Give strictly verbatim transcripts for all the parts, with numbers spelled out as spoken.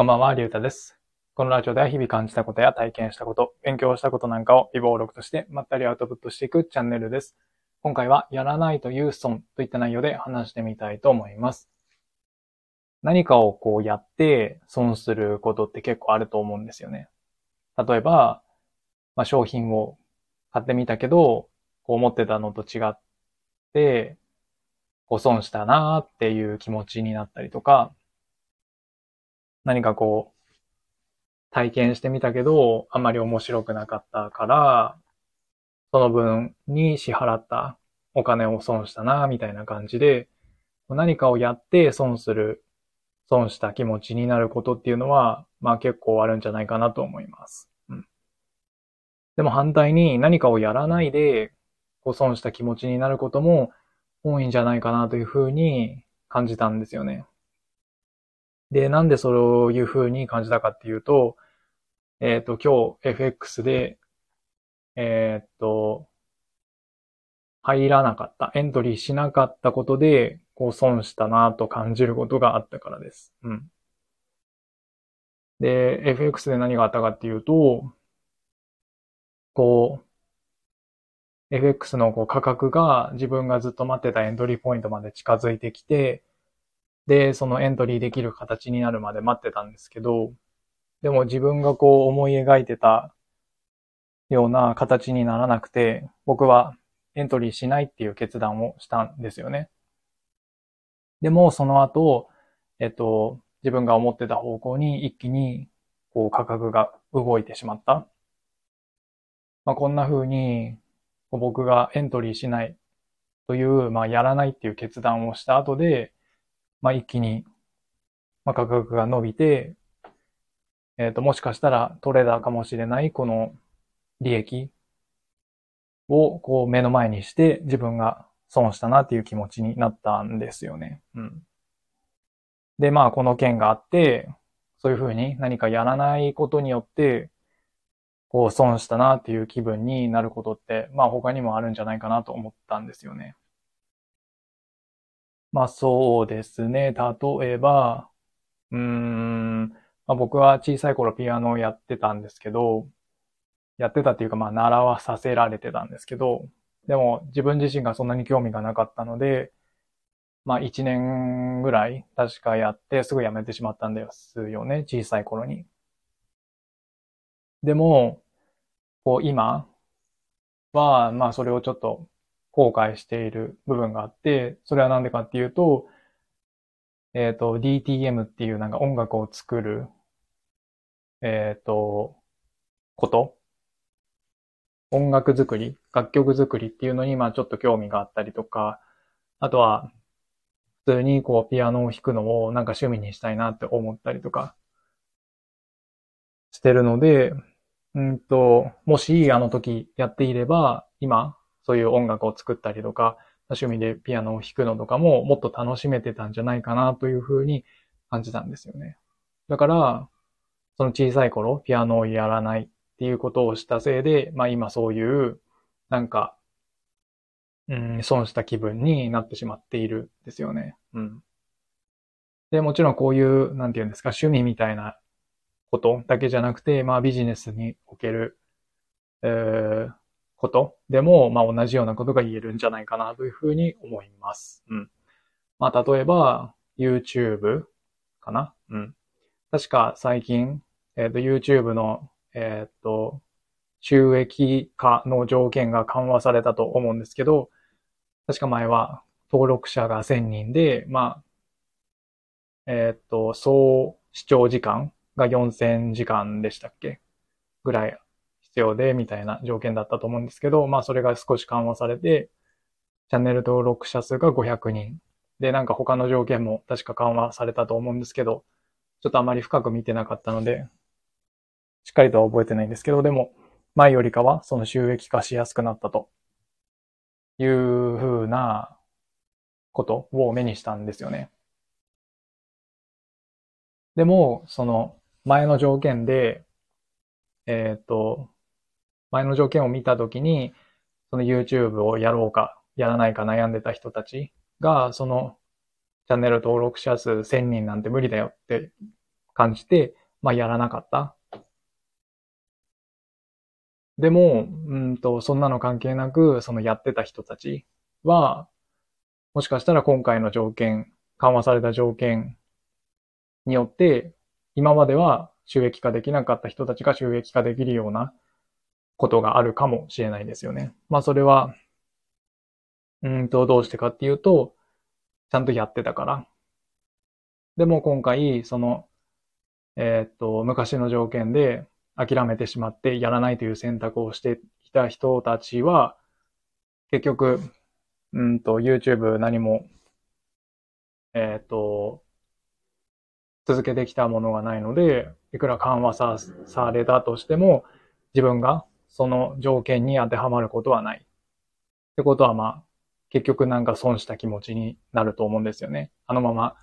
こんばんは、りゅうたです。このラジオでは日々感じたことや体験したこと、勉強したことなんかを微暴録としてまったりアウトプットしていくチャンネルです。今回はやらないという損といった内容で話してみたいと思います。何かをこうやって損することって結構あると思うんですよね。例えば、まあ、商品を買ってみたけど、こう思ってたのと違って、こう損したなーっていう気持ちになったりとか、何かこう、体験してみたけど、あまり面白くなかったから、その分に支払ったお金を損したな、みたいな感じで、何かをやって損する、損した気持ちになることっていうのは、まあ結構あるんじゃないかなと思います。うん、でも反対に何かをやらないで、損した気持ちになることも多いんじゃないかなというふうに感じたんですよね。で、なんでそういう風に感じたかっていうと、えっと、今日 エフエックス で、えっと、入らなかった、エントリーしなかったことで、こう損したなぁと感じることがあったからです。うん。で、エフエックス で何があったかっていうと、こう、エフエックス のこう価格が自分がずっと待ってたエントリーポイントまで近づいてきて、で、そのエントリーできる形になるまで待ってたんですけど、でも自分がこう思い描いてたような形にならなくて、僕はエントリーしないっていう決断をしたんですよね。でもその後、えっと、自分が思ってた方向に一気にこう価格が動いてしまった。まあ、こんな風に僕がエントリーしないという、まあ、やらないっていう決断をした後で、まあ、一気に、まあ、価格が伸びて、えっと、もしかしたらトレーダーかもしれないこの利益をこう目の前にして自分が損したなっていう気持ちになったんですよね。うん。で、まあ、この件があって、そういうふうに何かやらないことによって、こう損したなっていう気分になることって、まあ他にもあるんじゃないかなと思ったんですよね。まあそうですね。例えば、うーん、まあ、僕は小さい頃ピアノをやってたんですけど、やってたっていうかまあ習わさせられてたんですけど、でも自分自身がそんなに興味がなかったので、まあいちねんぐらい確かやってすぐやめてしまったんですよね。小さい頃に。でも、こう今はまあそれをちょっと、後悔している部分があって、それはなんでかっていうと、えっと、ディーティーエム っていうなんか音楽を作る、えっと、こと。音楽作り、楽曲作りっていうのに、まあちょっと興味があったりとか、あとは、普通にこうピアノを弾くのをなんか趣味にしたいなって思ったりとか、してるので、うんと、もしあの時やっていれば、今、そういう音楽を作ったりとか、趣味でピアノを弾くのとかももっと楽しめてたんじゃないかなというふうに感じたんですよね。だから、その小さい頃、ピアノをやらないっていうことをしたせいで、まあ今そういう、なんか、うん、損した気分になってしまっているんですよね。うん。で、もちろんこういう、なんていうんですか、趣味みたいなことだけじゃなくて、まあビジネスにおける、えーことでも、まあ、同じようなことが言えるんじゃないかなというふうに思います。うん。まあ、例えば、YouTube かな？うん。確か最近、えっと、YouTube の、えっと、収益化の条件が緩和されたと思うんですけど、確か前は登録者がせんにんで、まあ、えっと、総視聴時間がよんせんじかんでしたっけ？ぐらい。必要でみたいな条件だったと思うんですけど、まあそれが少し緩和されて、チャンネル登録者数がごひゃくにん。で、なんか他の条件も確か緩和されたと思うんですけど、ちょっとあまり深く見てなかったので、しっかりとは覚えてないんですけど、でも前よりかはその収益化しやすくなったというふうなことを目にしたんですよね。でも、その前の条件で、えっと、前の条件を見たときに、その YouTube をやろうか、やらないか悩んでた人たちが、そのチャンネル登録者数せんにんなんて無理だよって感じて、まあやらなかった。でも、うんと、そんなの関係なく、そのやってた人たちは、もしかしたら今回の条件、緩和された条件によって、今までは収益化できなかった人たちが収益化できるようなことがあるかもしれないですよね。まあそれは、うんと、どうしてかっていうと、ちゃんとやってたから。でも今回、その、えーっと、昔の条件で、諦めてしまってやらないという選択をしてきた人たちは、結局、うんと、YouTube 何も、えっと、続けてきたものがないので、いくら緩和さ、されたとしても、自分がその条件に当てはまることはない。ってことは、まあ、結局なんか損した気持ちになると思うんですよね。あのまま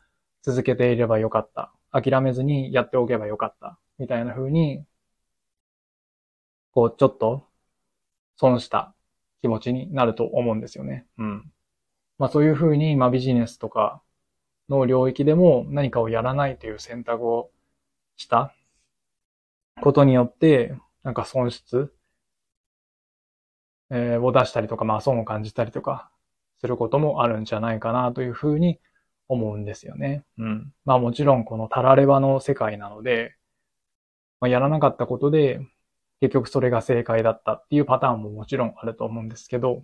続けていればよかった。諦めずにやっておけばよかった。みたいな風に、こう、ちょっと、損した気持ちになると思うんですよね。うん。まあそういうふうに、まあビジネスとかの領域でも何かをやらないという選択をしたことによって、なんか損失を出したりとか、まあ損を感じたりとかすることもあるんじゃないかなというふうに思うんですよね。うん。まあもちろんこのたらればの世界なので、まあ、やらなかったことで、結局それが正解だったっていうパターンももちろんあると思うんですけど、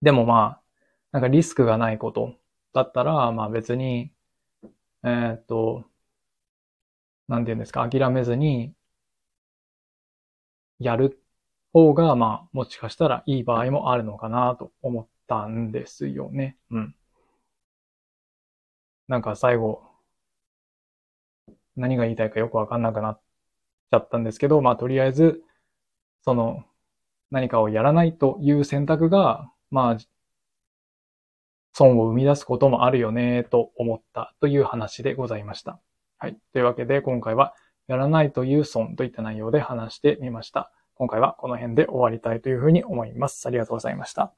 でもまあ、なんかリスクがないことだったら、まあ別に、えーっと、なんて言うんですか、諦めずにやる方が、まあもしかしたらいい場合もあるのかなと思ったんですよね。うん。なんか最後、何が言いたいかよくわかんなくなって、ちゃったんですけど、まあとりあえずその何かをやらないという選択がまあ損を生み出すこともあるよねと思ったという話でございました。はい、というわけで今回はやらないという損といった内容で話してみました。今回はこの辺で終わりたいというふうに思います。ありがとうございました。